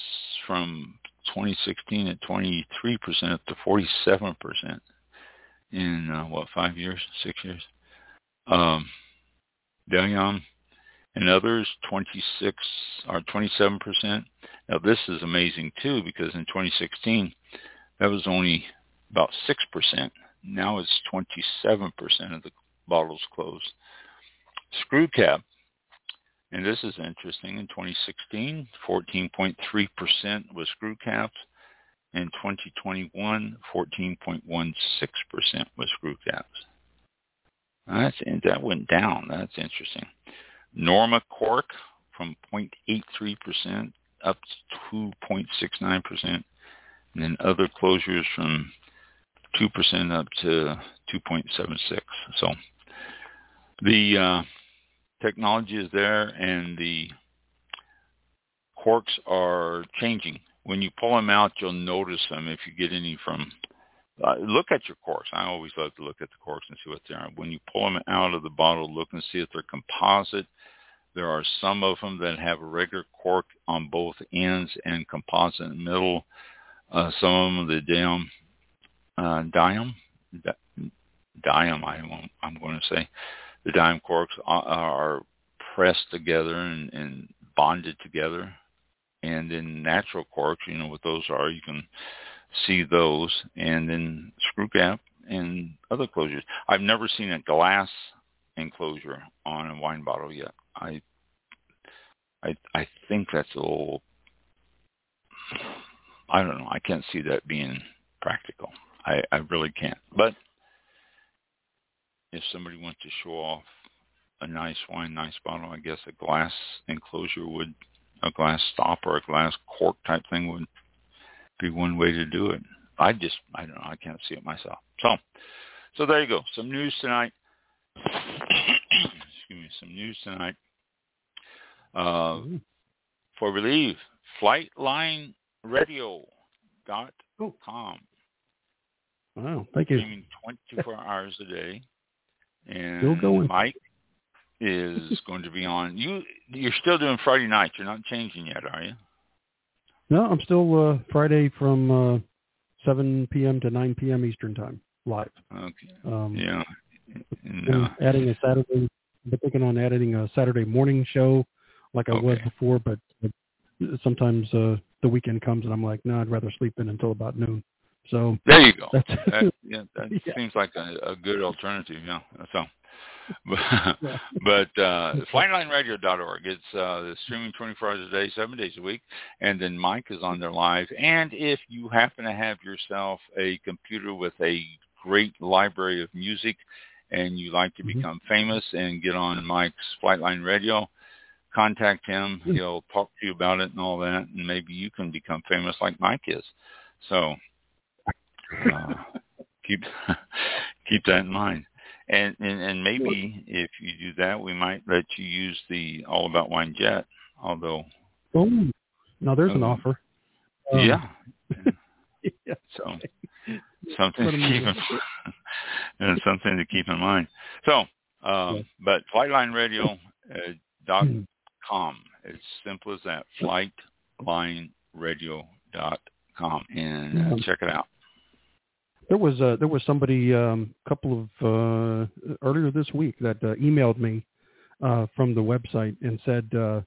from twenty sixteen at twenty-three percent up to forty-seven percent in, uh, what, five years, six years? Um, Diam and others, twenty-six or twenty-seven percent. Now, this is amazing, too, because in twenty sixteen, that was only about six percent. Now it's twenty-seven percent of the bottles closed. Screw cap, and this is interesting, in twenty sixteen, fourteen point three percent was screw caps, and twenty twenty-one, fourteen point one six percent was screw caps. That's, that went down. That's interesting. Norma cork from zero point eight three percent up to two point six nine percent, and then other closures from two percent up to two point seven six. So the... Uh, technology is there, and the corks are changing. When you pull them out, you'll notice them if you get any from uh, – look at your corks. I always love to look at the corks and see what they are. When you pull them out of the bottle, look and see if they're composite. There are some of them that have a regular cork on both ends and composite in the middle. Uh, some of them, the damn uh, Diam, Diam, I, I'm going to say, the Diam corks are pressed together and, and bonded together. And then natural corks, you know what those are. You can see those. And then screw cap and other closures. I've never seen a glass enclosure on a wine bottle yet. I I, I think that's a little, I don't know. I can't see that being practical. I, I really can't. But if somebody wants to show off a nice wine, nice bottle, I guess a glass enclosure would, a glass stop or a glass cork type thing would be one way to do it. I just, I don't know, I can't see it myself. So, so there you go. Some news tonight. Excuse me, some news tonight. Uh, for relief, flightline radio dot com. Wow, thank you. twenty-four hours a day. And Mike is going to be on. You, you're still doing Friday nights. You're not changing yet, are you? No, I'm still uh, Friday from uh, seven p.m. to nine p.m. Eastern time, live. Okay. Um, yeah. No. Adding a Saturday, I'm thinking on adding a Saturday morning show like I okay. was before, but sometimes uh, the weekend comes and I'm like, no, nah, I'd rather sleep in until about noon. So there you go. That's, that yeah, that yeah. seems like a, a good alternative. Yeah. So, but, yeah. but uh, flightline radio dot org. It's uh, streaming twenty-four hours a day, seven days a week, and then Mike is on there live. And if you happen to have yourself a computer with a great library of music, and you like to become mm-hmm. famous and get on Mike's Flightline Radio, contact him. Mm-hmm. He'll talk to you about it and all that, and maybe you can become famous like Mike is. So. Uh, keep keep that in mind, and, and and maybe if you do that, we might let you use the All About Wine Jet. Although, oh, now there's uh, an offer. Um, yeah. yeah. So something to keep in and something to keep in mind. So, uh, yes. but flightline radio dot com. It's simple as that. flightline radio dot com, and uh, check it out. There was uh, there was somebody um, a couple of uh, earlier this week that uh, emailed me uh, from the website and said uh,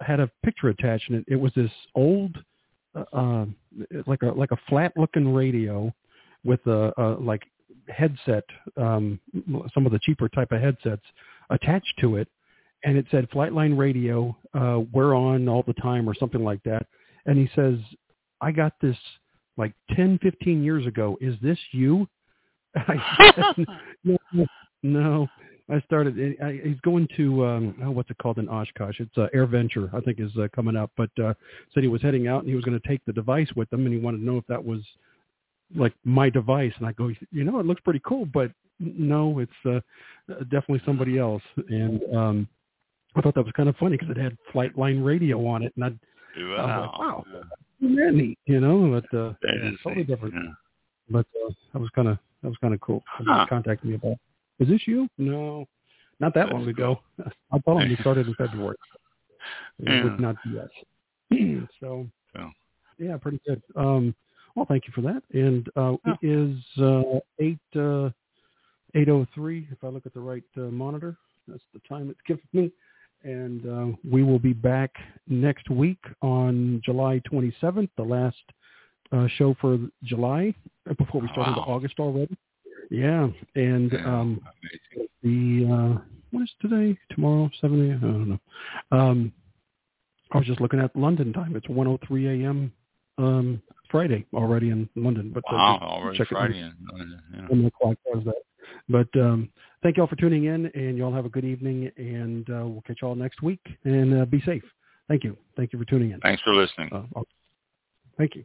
had a picture attached, and it, it was this old uh, like a like a flat looking radio with a, a like headset, um, some of the cheaper type of headsets attached to it, and it said Flightline Radio, uh, we're on all the time or something like that, and he says I got this like ten, fifteen years ago, is this you? I said, no, no, I started, I, he's going to, um, oh, what's it called in Oshkosh? It's uh, Air Venture, I think is uh, coming up, but uh, said he was heading out and he was going to take the device with him, and he wanted to know if that was like my device. And I go, you know, it looks pretty cool, but no, it's uh, definitely somebody else. And um, I thought that was kind of funny because it had Flightline Radio on it. And I'd, wow. I was like, wow. Yeah. Many, you know, but uh, it's totally different. Yeah. But uh, that was kind of that was kind of cool. Huh. Contacted me about. Is this you? No, not that That's long ago. Cool. I told him we started in February. So yeah. It would not be us. so, so, yeah, pretty good. Um, well, thank you for that. And uh, yeah. it is uh, eight uh, eight oh three. If I look at the right uh, monitor, that's the time it's given me. And uh, we will be back next week on July twenty-seventh, the last uh, show for July, before we start wow. into August already. Yeah. And yeah, um, the, uh, what is today? Tomorrow, seven a.m.? I don't know. Um, I was just looking at London time. It's one oh three a.m. Um, Friday already in London. But wow, uh, already check Friday it in London. Yeah. One o'clock was that. But um, thank you all for tuning in, and you all have a good evening, and uh, we'll catch you all next week, and uh, be safe. Thank you. Thank you for tuning in. Thanks for listening. Uh, thank you.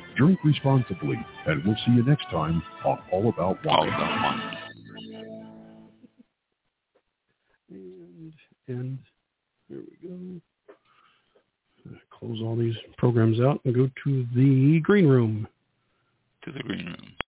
Drink responsibly, and we'll see you next time on All About Wine. All About Wine. And, and here we go. Close all these programs out and go to the green room. To the green room.